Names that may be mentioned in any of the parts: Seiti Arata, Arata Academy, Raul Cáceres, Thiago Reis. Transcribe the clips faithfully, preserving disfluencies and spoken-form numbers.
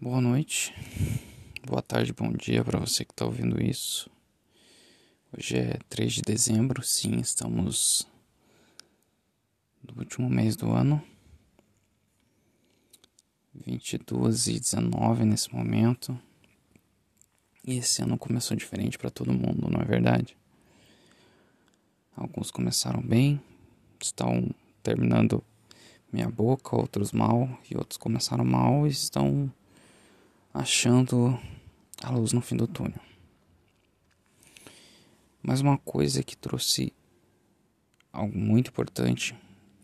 Boa noite, boa tarde, bom dia para você que está ouvindo isso. Hoje é três de dezembro, sim, estamos no último mês do ano. vinte e duas e dezenove nesse momento. E esse ano começou diferente para todo mundo, não é verdade? Alguns começaram bem, estão terminando minha boca, outros mal, e outros começaram mal e estão achando a luz no fim do túnel. Mas uma coisa que trouxe algo muito importante,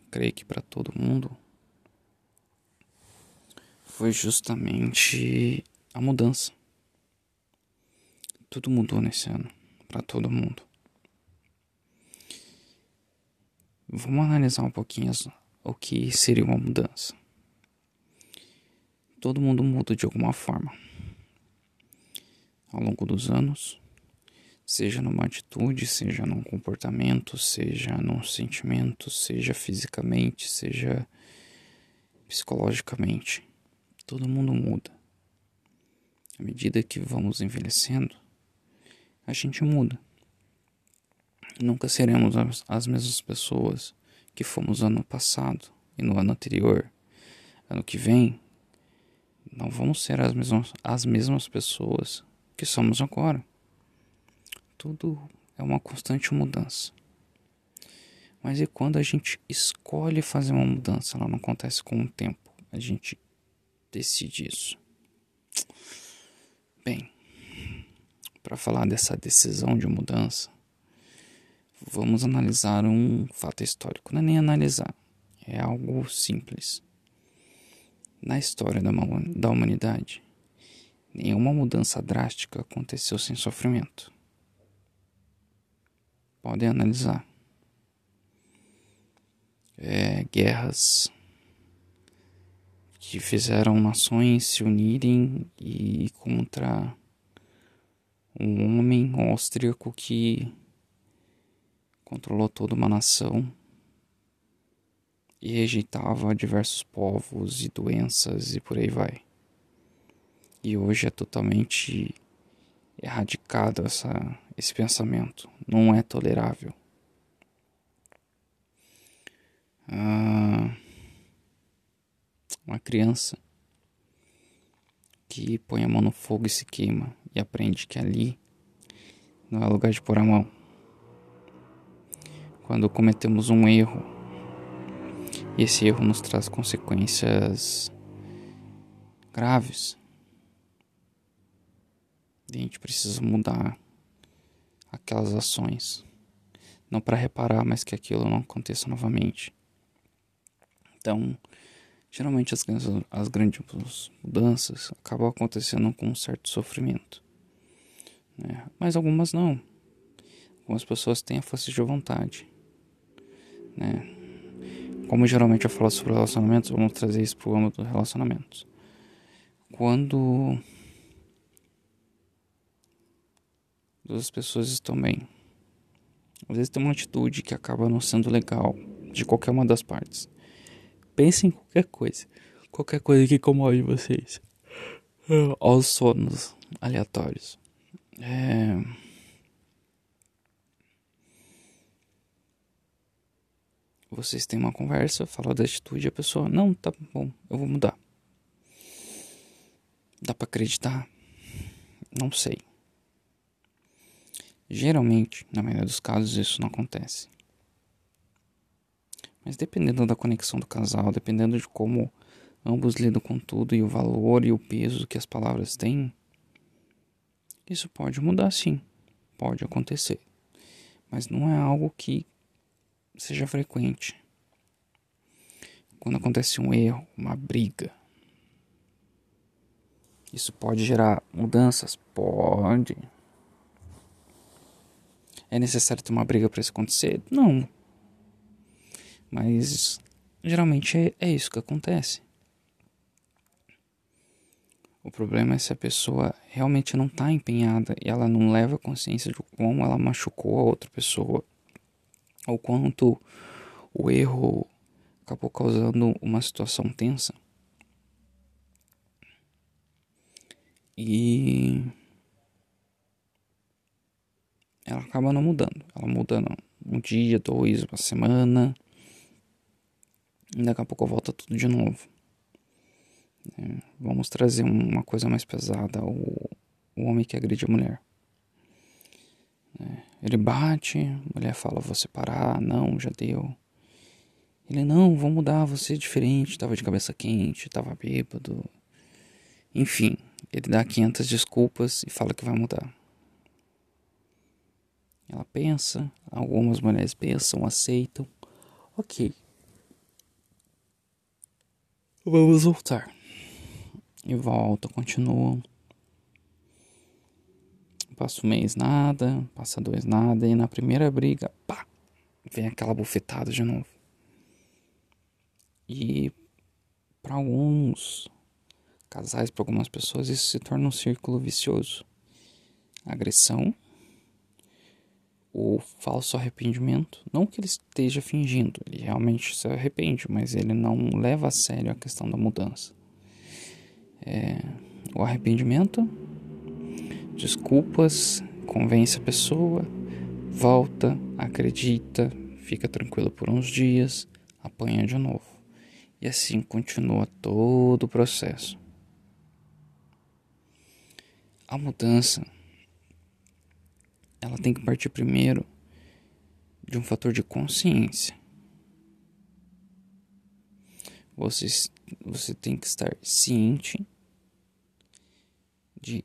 creio que para todo mundo, foi justamente a mudança. Tudo mudou nesse ano, para todo mundo. Vamos analisar um pouquinho o que seria uma mudança. Todo mundo muda de alguma forma ao longo dos anos, seja numa atitude, seja num comportamento, seja num sentimento, seja fisicamente, seja psicologicamente. Todo mundo muda. À medida que vamos envelhecendo, a gente muda. Nunca seremos as mesmas pessoas que fomos ano passado e no ano anterior. Ano que vem, não vamos ser as mesmas, as mesmas pessoas que somos agora. Tudo é uma constante mudança. Mas e quando a gente escolhe fazer uma mudança? Ela não acontece com o tempo. A gente decide isso. Bem, para falar dessa decisão de mudança, vamos analisar um fato histórico. Não é nem analisar, é algo simples. Na história da humanidade, nenhuma mudança drástica aconteceu sem sofrimento. Podem analisar. É, guerras que fizeram nações se unirem e contra um homem austríaco que controlou toda uma nação e rejeitava diversos povos e doenças e por aí vai. E hoje é totalmente erradicado essa, esse pensamento. Não é tolerável. Ah, uma criança que põe a mão no fogo e se queima e aprende que ali não é lugar de pôr a mão. Quando cometemos um erro, e esse erro nos traz consequências graves. E a gente precisa mudar aquelas ações. Não para reparar, mas que aquilo não aconteça novamente. Então, geralmente as, as grandes mudanças acabam acontecendo com um certo sofrimento, né? Mas algumas não. Algumas pessoas têm a força de vontade, né? Como geralmente eu falo sobre relacionamentos, vamos trazer isso para o âmbito dos relacionamentos. Quando duas pessoas estão bem, às vezes tem uma atitude que acaba não sendo legal de qualquer uma das partes. Pensem em qualquer coisa, qualquer coisa que incomode vocês, aos sonos aleatórios. É... Vocês têm uma conversa, falam da atitude e a pessoa, não, tá bom, eu vou mudar. Dá pra acreditar? Não sei. Geralmente, na maioria dos casos, isso não acontece. Mas dependendo da conexão do casal, dependendo de como ambos lidam com tudo e o valor e o peso que as palavras têm, isso pode mudar, sim. Pode acontecer. Mas não é algo que seja frequente. Quando acontece um erro, uma briga, isso pode gerar mudanças? Pode. É necessário ter uma briga para isso acontecer? Não. Mas geralmente é, é isso que acontece. O problema é se a pessoa realmente não está empenhada e ela não leva consciência de como ela machucou a outra pessoa, ou quanto o erro acabou causando uma situação tensa. E ela acaba não mudando. Ela muda não. um dia, dois, uma semana. E daqui a pouco volta tudo de novo. É, vamos trazer uma coisa mais pesada. O, o homem que agride a mulher. É, ele bate, a mulher fala, você parar, não, já deu. Ele, não, vou mudar, você é diferente, tava de cabeça quente, tava bêbado. Enfim, ele dá quinhentas desculpas e fala que vai mudar. Ela pensa, algumas mulheres pensam, aceitam. Ok. Vamos voltar. E volta, continua. Passa um mês, nada. Passa dois, nada. E na primeira briga, pá, vem aquela bofetada de novo. E para alguns casais, para algumas pessoas, isso se torna um círculo vicioso. Agressão. O falso arrependimento, não que ele esteja fingindo, ele realmente se arrepende, mas ele não leva a sério a questão da mudança. É, o arrependimento, desculpas, convence a pessoa, volta, acredita, fica tranquilo por uns dias, apanha de novo. E assim continua todo o processo. A mudança, ela tem que partir primeiro de um fator de consciência. Você, você tem que estar ciente de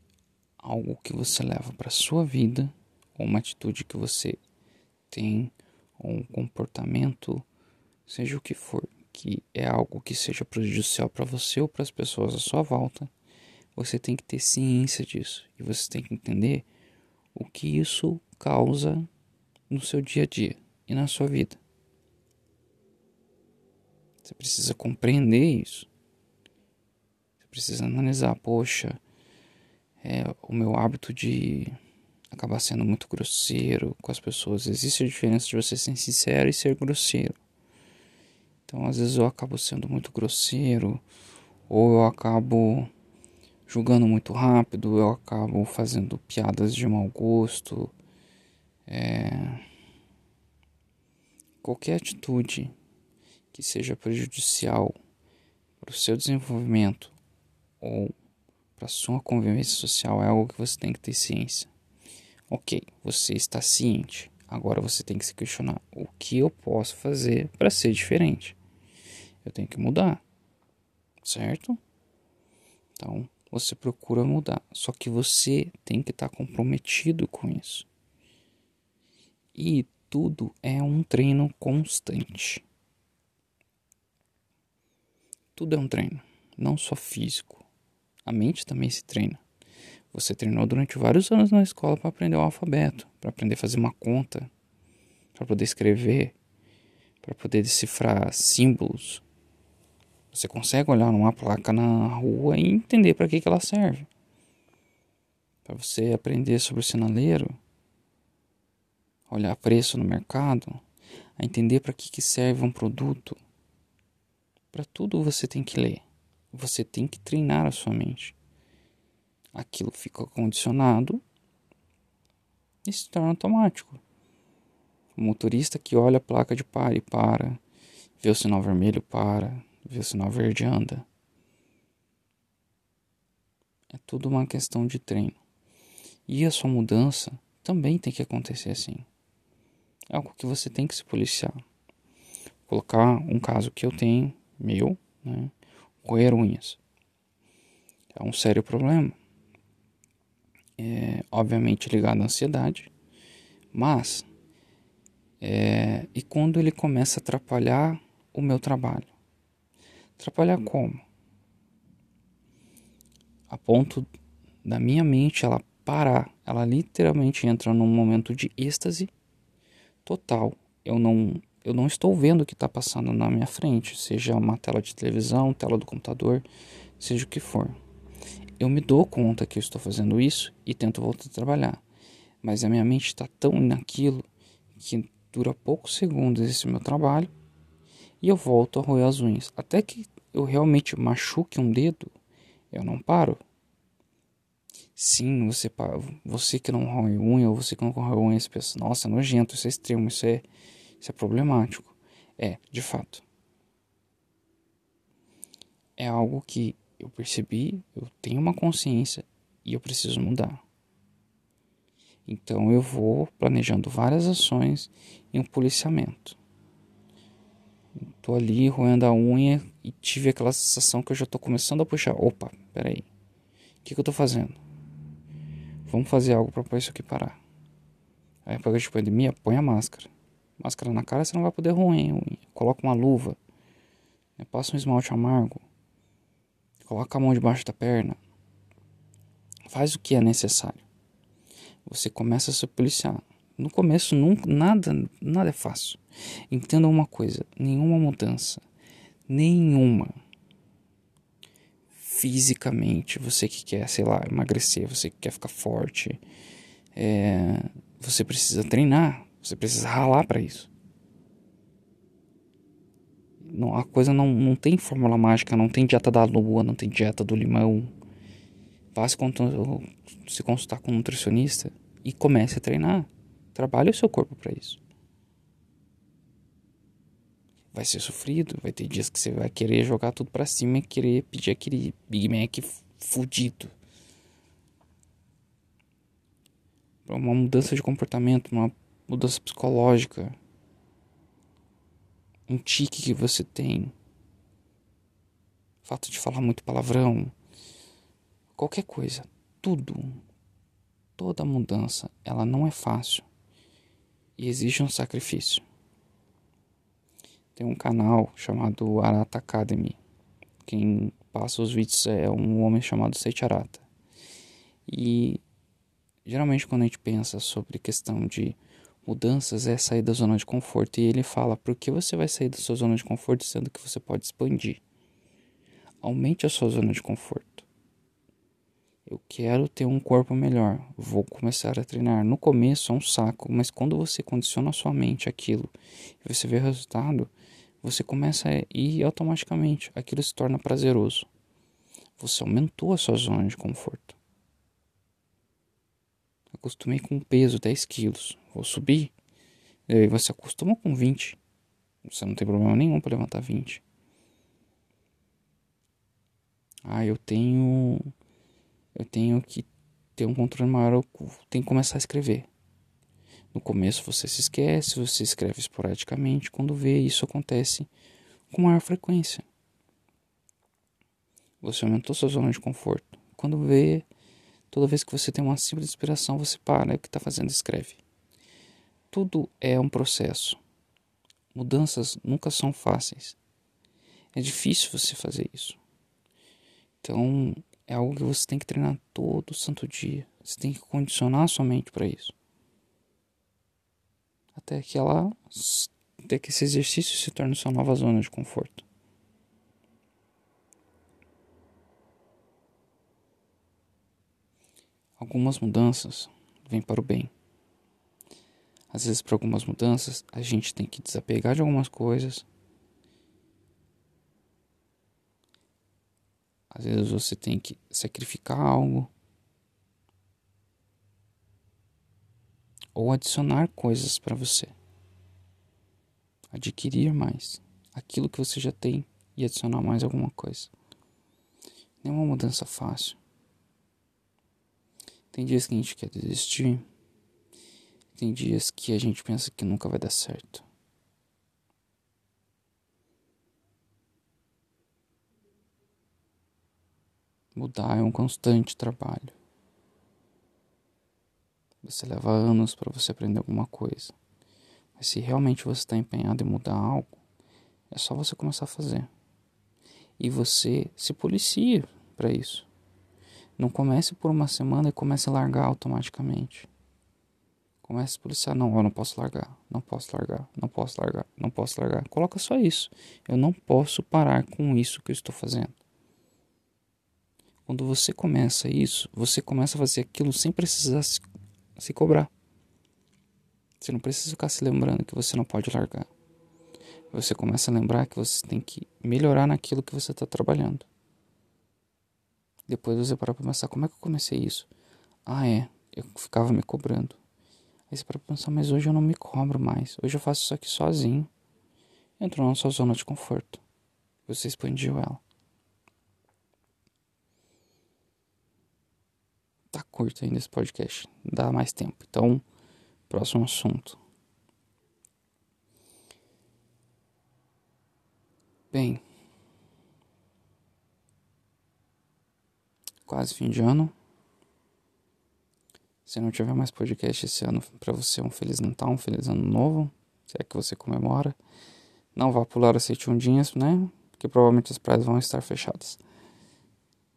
algo que você leva para a sua vida, ou uma atitude que você tem, ou um comportamento, seja o que for, que é algo que seja prejudicial para você ou para as pessoas à sua volta. Você tem que ter ciência disso e você tem que entender o que isso causa no seu dia a dia e na sua vida. Você precisa compreender isso. Você precisa analisar, poxa, é, o meu hábito de acabar sendo muito grosseiro com as pessoas. Existe a diferença de você ser sincero e ser grosseiro. Então, às vezes eu acabo sendo muito grosseiro, ou eu acabo julgando muito rápido, eu acabo fazendo piadas de mau gosto. É... Qualquer atitude que seja prejudicial para o seu desenvolvimento ou para a sua convivência social é algo que você tem que ter ciência. Ok, você está ciente. Agora você tem que se questionar o que eu posso fazer para ser diferente. Eu tenho que mudar, certo? Então, você procura mudar, só que você tem que estar comprometido com isso. E tudo é um treino constante. Tudo é um treino, não só físico. A mente também se treina. Você treinou durante vários anos na escola para aprender o alfabeto, para aprender a fazer uma conta, para poder escrever, para poder decifrar símbolos. Você consegue olhar numa placa na rua e entender para que, que ela serve. Para você aprender sobre o sinaleiro, olhar preço no mercado, a entender para que, que serve um produto. Para tudo você tem que ler. Você tem que treinar a sua mente. Aquilo fica condicionado e se torna automático. O motorista que olha a placa de pare e para, vê o sinal vermelho, para. Vê o sinal verde, anda. É tudo uma questão de treino. E a sua mudança também tem que acontecer assim. É algo que você tem que se policiar. Vou colocar um caso que eu tenho, meu, né? Roer unhas. É um sério problema. É, obviamente ligado à ansiedade. Mas, é, e quando ele começa a atrapalhar o meu trabalho? Atrapalhar como? A ponto da minha mente ela parar. Ela literalmente entra num momento de êxtase total. Eu não, eu não estou vendo o que está passando na minha frente. Seja uma tela de televisão, tela do computador, seja o que for. Eu me dou conta que eu estou fazendo isso e tento voltar a trabalhar. Mas a minha mente está tão naquilo que dura poucos segundos esse meu trabalho. E eu volto a roer as unhas. Até que eu realmente machuque um dedo, eu não paro. Sim, você, você que não rói unha, ou você que não rói unha, você pensa, nossa, é nojento, isso é extremo, isso é, isso é problemático. É, de fato. É algo que eu percebi, eu tenho uma consciência e eu preciso mudar. Então eu vou planejando várias ações e um policiamento. Tô ali roendo a unha e tive aquela sensação que eu já tô começando a puxar. Opa, peraí. O que, que eu tô fazendo? Vamos fazer algo para isso aqui parar. Aí, para a pandemia, põe a máscara. Máscara na cara, você não vai poder roer a unha. Coloca uma luva. Passa um esmalte amargo. Coloca a mão debaixo da perna. Faz o que é necessário. Você começa a se policiar. No começo, nunca, nada, nada é fácil. Entenda uma coisa. Nenhuma mudança. Nenhuma. Fisicamente. Você que quer, sei lá, emagrecer. Você que quer ficar forte. É, você precisa treinar. Você precisa ralar para isso. Não, a coisa não, não tem fórmula mágica, não tem dieta da lua, não tem dieta do limão. Vá se, se consultar com um nutricionista e comece a treinar. Trabalhe o seu corpo para isso. Vai ser sofrido, vai ter dias que você vai querer jogar tudo para cima e querer pedir aquele Big Mac fudido. Para uma mudança de comportamento, uma mudança psicológica. Um tique que você tem, fato de falar muito palavrão, qualquer coisa, tudo, toda mudança, ela não é fácil e exige um sacrifício. Tem um canal chamado Arata Academy, quem passa os vídeos é um homem chamado Seiti Arata. E geralmente quando a gente pensa sobre questão de mudanças é sair da zona de conforto. E ele fala, por que você vai sair da sua zona de conforto sendo que você pode expandir? Aumente a sua zona de conforto. Eu quero ter um corpo melhor. Vou começar a treinar. No começo é um saco, mas quando você condiciona a sua mente aquilo e você vê o resultado, você começa a ir automaticamente. Aquilo se torna prazeroso. Você aumentou a sua zona de conforto. Acostumei com um peso, dez quilos. Vou subir. E aí você acostuma com vinte. Você não tem problema nenhum para levantar vinte. Ah, eu tenho... Eu tenho que ter um controle maior. Eu tenho que começar a escrever. No começo você se esquece. Você escreve esporadicamente. Quando vê, isso acontece com maior frequência. Você aumentou sua zona de conforto. Quando vê... Toda vez que você tem uma simples inspiração, você para, é o que está fazendo, escreve. Tudo é um processo. Mudanças nunca são fáceis. É difícil você fazer isso. Então, é algo que você tem que treinar todo santo dia. Você tem que condicionar a sua mente para isso. Até que, ela, até que esse exercício se torne sua nova zona de conforto. Algumas mudanças vêm para o bem. Às vezes, para algumas mudanças, a gente tem que desapegar de algumas coisas. Às vezes, você tem que sacrificar algo. Ou adicionar coisas para você. Adquirir mais. Aquilo que você já tem e adicionar mais alguma coisa. Não é uma mudança fácil. Tem dias que a gente quer desistir. Tem dias que a gente pensa que nunca vai dar certo. Mudar é um constante trabalho. Você leva anos para você aprender alguma coisa. Mas se realmente você está empenhado em mudar algo, é só você começar a fazer. E você se policia para isso. Não comece por uma semana e comece a largar automaticamente. Comece a policiar. Não, eu não posso largar. Não posso largar. Não posso largar. Não posso largar. Coloca só isso. Eu não posso parar com isso que eu estou fazendo. Quando você começa isso, você começa a fazer aquilo sem precisar se, se cobrar. Você não precisa ficar se lembrando que você não pode largar. Você começa a lembrar que você tem que melhorar naquilo que você está trabalhando. Depois você para pra pensar, como é que eu comecei isso? Ah, é, eu ficava me cobrando. Aí você para pra pensar, mas hoje eu não me cobro mais. Hoje eu faço isso aqui sozinho. Entrou na sua zona de conforto. Você expandiu ela. Tá curto ainda esse podcast. Dá mais tempo. Então, próximo assunto. Bem. Quase fim de ano. Se não tiver mais podcast esse ano, pra você um Feliz Natal, um Feliz Ano Novo. Se é que você comemora. Não vá pular as setenta e um dias, né? Porque provavelmente as praias vão estar fechadas.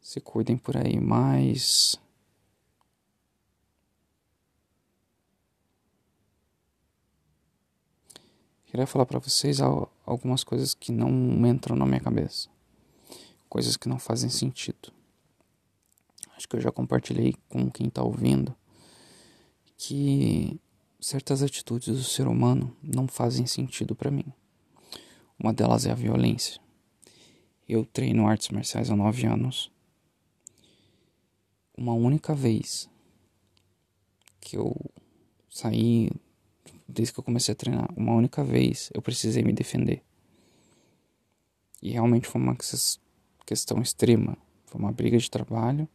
Se cuidem por aí, mas... queria falar pra vocês algumas coisas que não entram na minha cabeça. Coisas que não fazem sentido. Acho que eu já compartilhei com quem tá ouvindo. Que certas atitudes do ser humano não fazem sentido pra mim. Uma delas é a violência. Eu treino artes marciais há nove anos. Uma única vez que eu saí, desde que eu comecei a treinar, uma única vez eu precisei me defender. E realmente foi uma questão extrema. Foi uma briga de trabalho,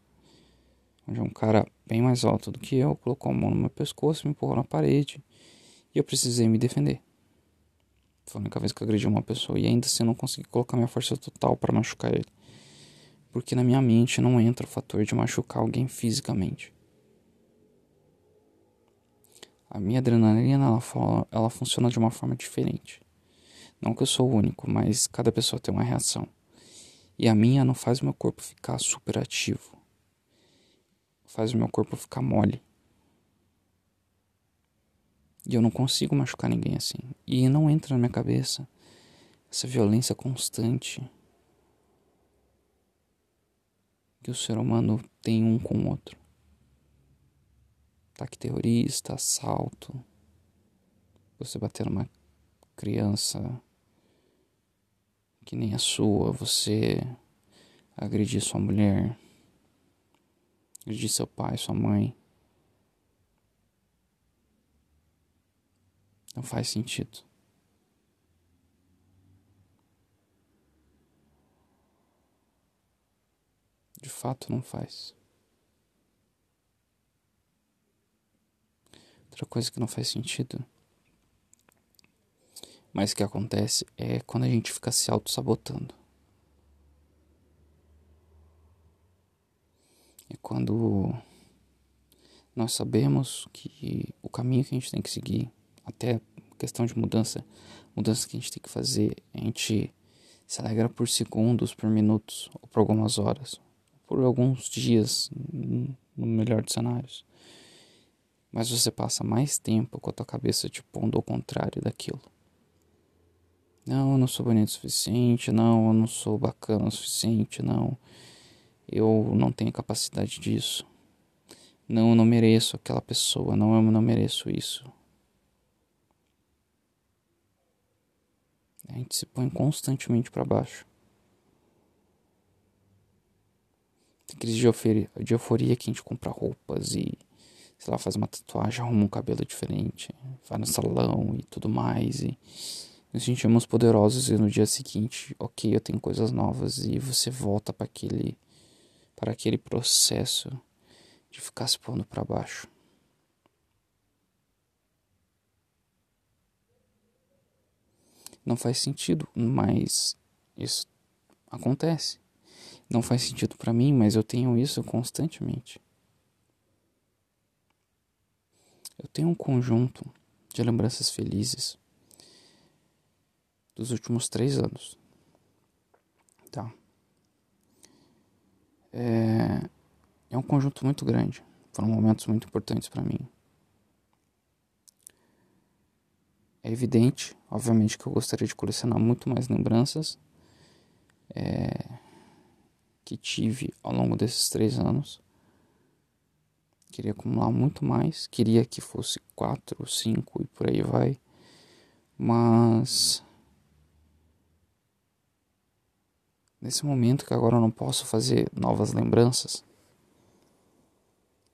onde um cara bem mais alto do que eu colocou a mão no meu pescoço, me empurrou na parede e eu precisei me defender. Foi a única vez que eu agredi uma pessoa. E ainda assim eu não consegui colocar minha força total para machucar ele. Porque na minha mente não entra o fator de machucar alguém fisicamente. A minha adrenalina, ela, ela funciona de uma forma diferente. Não que eu sou o único, mas cada pessoa tem uma reação. E a minha não faz o meu corpo ficar super ativo. Faz o meu corpo ficar mole. E eu não consigo machucar ninguém assim. E não entra na minha cabeça essa violência constante que o ser humano tem um com o outro. Ataque terrorista, assalto, você bater numa criança que nem a sua, você agredir sua mulher, agredir seu pai, sua mãe. Não faz sentido. De fato, não faz. Outra coisa que não faz sentido, mas que acontece, é quando a gente fica se auto-sabotando. É quando nós sabemos que o caminho que a gente tem que seguir, até questão de mudança, mudança que a gente tem que fazer, a gente se alegra por segundos, por minutos, ou por algumas horas, por alguns dias, no melhor dos cenários. Mas você passa mais tempo com a tua cabeça te pondo ao contrário daquilo. Não, eu não sou bonito o suficiente, não, eu não sou bacana o suficiente, não, eu não tenho capacidade disso. Não, eu não mereço aquela pessoa, não, eu não mereço isso. A gente se põe constantemente para baixo. Tem crise de, de euforia que a gente compra roupas e, sei lá, faz uma tatuagem, arruma um cabelo diferente, vai no salão e tudo mais. E nos sentimos poderosos e no dia seguinte, ok, eu tenho coisas novas. E você volta para aquele, para aquele processo de ficar se pondo para baixo. Não faz sentido, mas isso acontece. Não faz sentido pra mim, mas eu tenho isso constantemente. Eu tenho um conjunto de lembranças felizes dos últimos três anos. Tá? É, é um conjunto muito grande. Foram momentos muito importantes pra mim. É evidente, obviamente, que eu gostaria de colecionar muito mais lembranças é, que tive ao longo desses três anos. Queria acumular muito mais, queria que fosse quatro, cinco e por aí vai. Mas nesse momento que agora eu não posso fazer novas lembranças,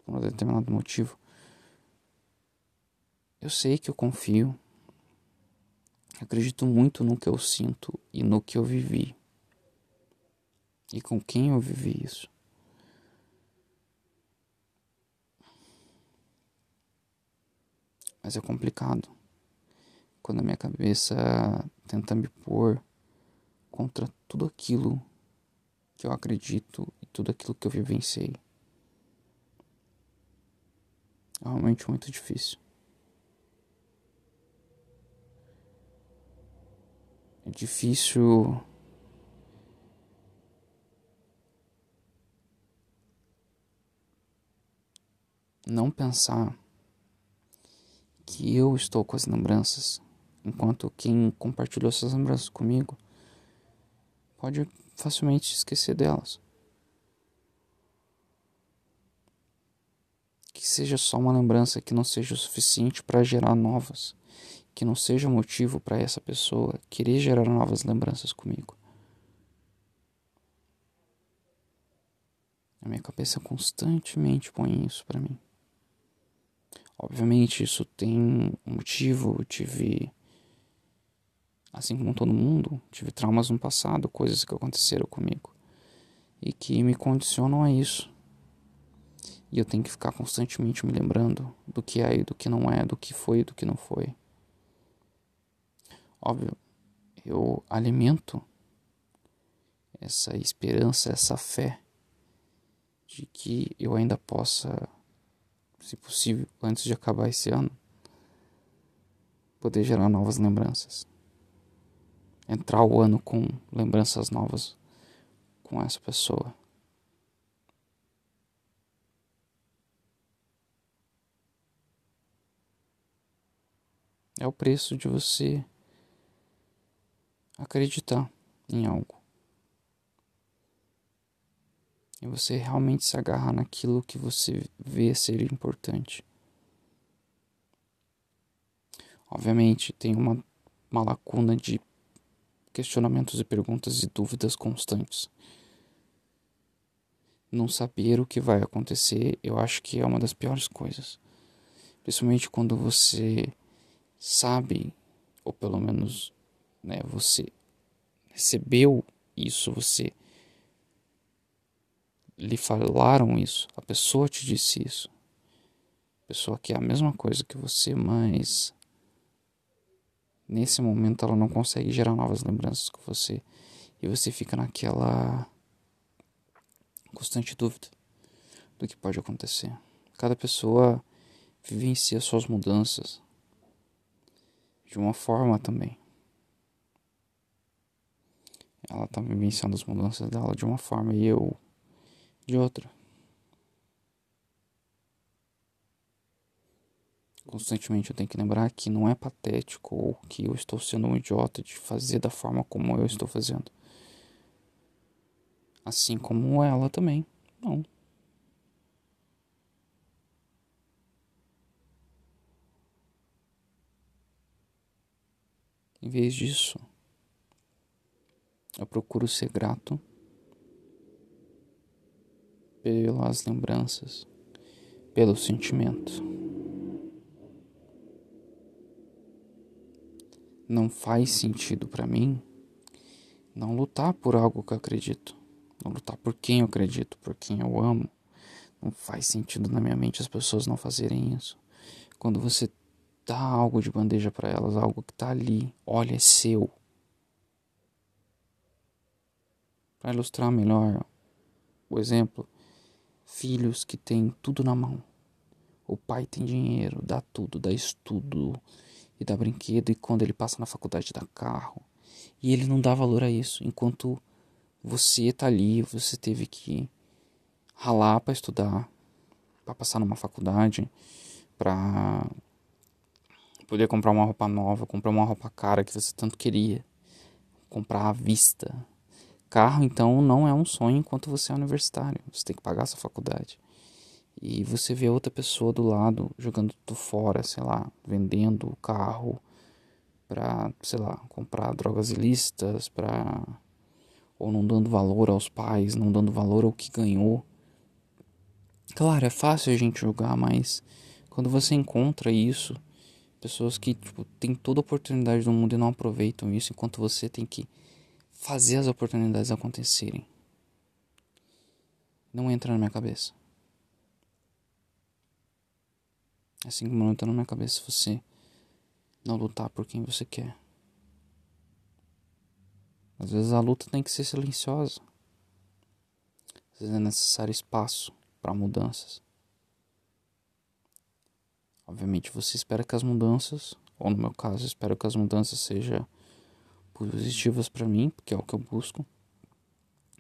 por um determinado motivo, eu sei que eu confio, acredito muito no que eu sinto e no que eu vivi, e com quem eu vivi isso. Mas é complicado quando a minha cabeça tenta me pôr contra tudo aquilo que eu acredito e tudo aquilo que eu vivenciei. É realmente muito difícil. É difícil não pensar que eu estou com as lembranças, enquanto quem compartilhou essas lembranças comigo pode facilmente esquecer delas. Que seja só uma lembrança, que não seja o suficiente para gerar novas, que não seja motivo para essa pessoa querer gerar novas lembranças comigo. A minha cabeça constantemente põe isso para mim. Obviamente isso tem um motivo, eu tive, assim como todo mundo, tive traumas no passado, coisas que aconteceram comigo e que me condicionam a isso. E eu tenho que ficar constantemente me lembrando do que é e do que não é, do que foi e do que não foi. Óbvio, eu alimento essa esperança, essa fé de que eu ainda possa, se possível, antes de acabar esse ano, poder gerar novas lembranças. Entrar o ano com lembranças novas com essa pessoa. É o preço de você acreditar em algo. E você realmente se agarrar naquilo que você vê ser importante. Obviamente, tem uma, uma lacuna de questionamentos e perguntas e dúvidas constantes. Não saber o que vai acontecer, eu acho que é uma das piores coisas. Principalmente quando você sabe, ou pelo menos, né, você recebeu isso, você... lhe falaram isso, a pessoa te disse isso, a pessoa quer a mesma coisa que você, mas nesse momento ela não consegue gerar novas lembranças com você e você fica naquela constante dúvida do que pode acontecer. Cada pessoa vivencia suas mudanças de uma forma também. Ela está vivenciando as mudanças dela de uma forma e eu de outra. Constantemente eu tenho que lembrar que não é patético ou que eu estou sendo um idiota de fazer da forma como eu estou fazendo. Assim como ela também. Não. Em vez disso, eu procuro ser grato pelas lembranças, pelo sentimento. Não faz sentido para mim não lutar por algo que eu acredito, não lutar por quem eu acredito, por quem eu amo. Não faz sentido na minha mente as pessoas não fazerem isso. Quando você dá algo de bandeja para elas, algo que tá ali, olha, é seu. Para ilustrar melhor o exemplo, filhos que têm tudo na mão. O pai tem dinheiro, dá tudo, dá estudo e dá brinquedo. E quando ele passa na faculdade, dá carro. E ele não dá valor a isso. Enquanto você tá ali, você teve que ralar para estudar, para passar numa faculdade, para poder comprar uma roupa nova, comprar uma roupa cara que você tanto queria, comprar à vista. Carro, então, não é um sonho enquanto você é universitário. Você tem que pagar essa faculdade. E você vê outra pessoa do lado jogando tudo fora, sei lá, vendendo o carro pra, sei lá, comprar drogas ilícitas, pra ou não dando valor aos pais, não dando valor ao que ganhou. Claro, é fácil a gente julgar, mas quando você encontra isso, pessoas que tipo, têm toda a oportunidade do mundo e não aproveitam isso, enquanto você tem que fazer as oportunidades acontecerem. Não entra na minha cabeça. Assim como não entra na minha cabeça você não lutar por quem você quer. Às vezes a luta tem que ser silenciosa. Às vezes é necessário espaço para mudanças. Obviamente você espera que as mudanças, ou no meu caso, espero que as mudanças sejam positivas para mim, porque é o que eu busco,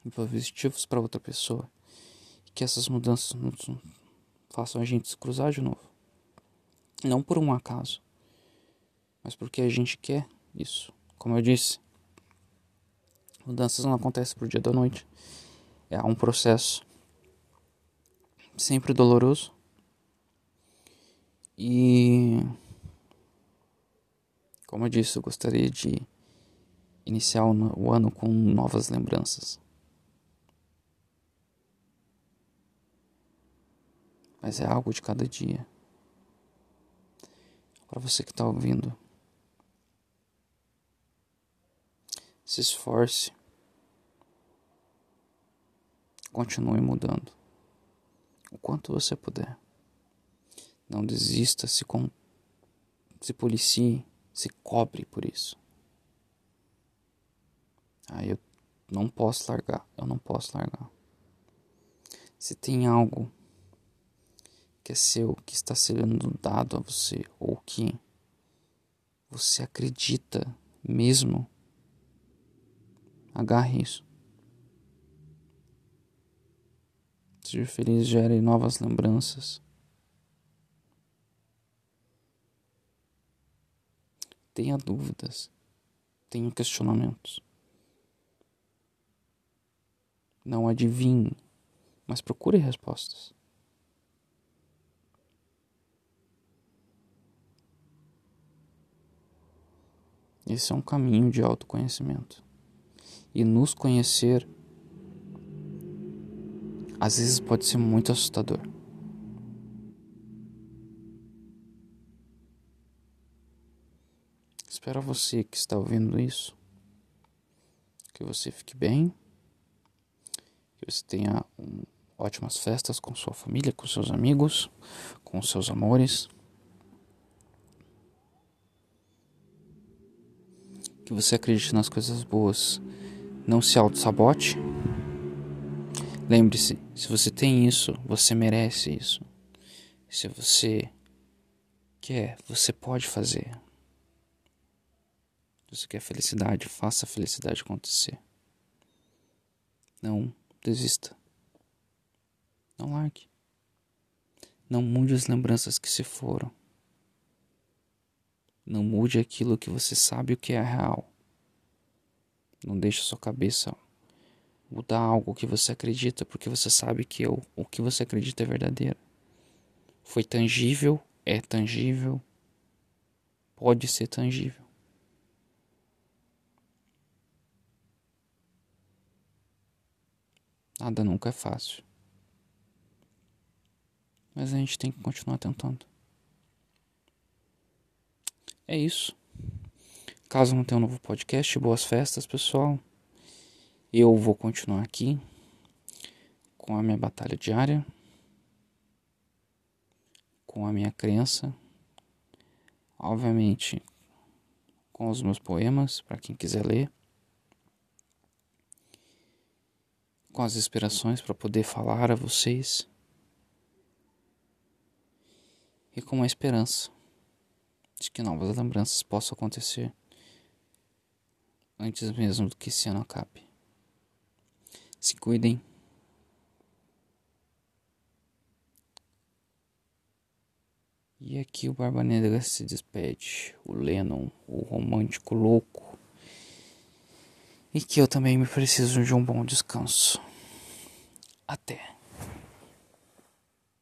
e positivas para outra pessoa. E que essas mudanças não façam a gente se cruzar de novo. Não por um acaso, mas porque a gente quer isso. Como eu disse, mudanças não acontecem por dia da noite. É um processo sempre doloroso. E, como eu disse, eu gostaria de iniciar o ano com novas lembranças. Mas é algo de cada dia. Para você que está ouvindo, se esforce. Continue mudando o quanto você puder. Não desista, se, com... se policie, se cobre por isso. Ah, eu não posso largar, eu não posso largar. Se tem algo que é seu, que está sendo dado a você, ou que você acredita mesmo, agarre isso. Seja feliz, gere novas lembranças. Tenha dúvidas, tenha questionamentos. Não adivinhe, mas procure respostas. Esse é um caminho de autoconhecimento. E nos conhecer, às vezes pode ser muito assustador. Espero você que está ouvindo isso, que você fique bem, que você tenha um, ótimas festas com sua família, com seus amigos, com seus amores, que você acredite nas coisas boas, não se auto-sabote. Lembre-se, se você tem isso, você merece isso. Se você quer, você pode fazer. Se você quer felicidade, faça a felicidade acontecer. Não desista. Não largue. Não mude as lembranças que se foram. Não mude aquilo que você sabe o que é real. Não deixe a sua cabeça mudar algo que você acredita, porque você sabe que o, o que você acredita é verdadeiro. Foi tangível, é tangível, pode ser tangível. Nada nunca é fácil. Mas a gente tem que continuar tentando. É isso. Caso não tenha um novo podcast, boas festas, pessoal. Eu vou continuar aqui com a minha batalha diária, com a minha crença, obviamente com os meus poemas, para quem quiser ler, com as inspirações para poder falar a vocês e com a esperança de que novas lembranças possam acontecer antes mesmo do que esse ano acabe. Se cuidem. E aqui o Barba Negra se despede, o Lennon, o romântico louco. E que eu também me preciso de um bom descanso. Até.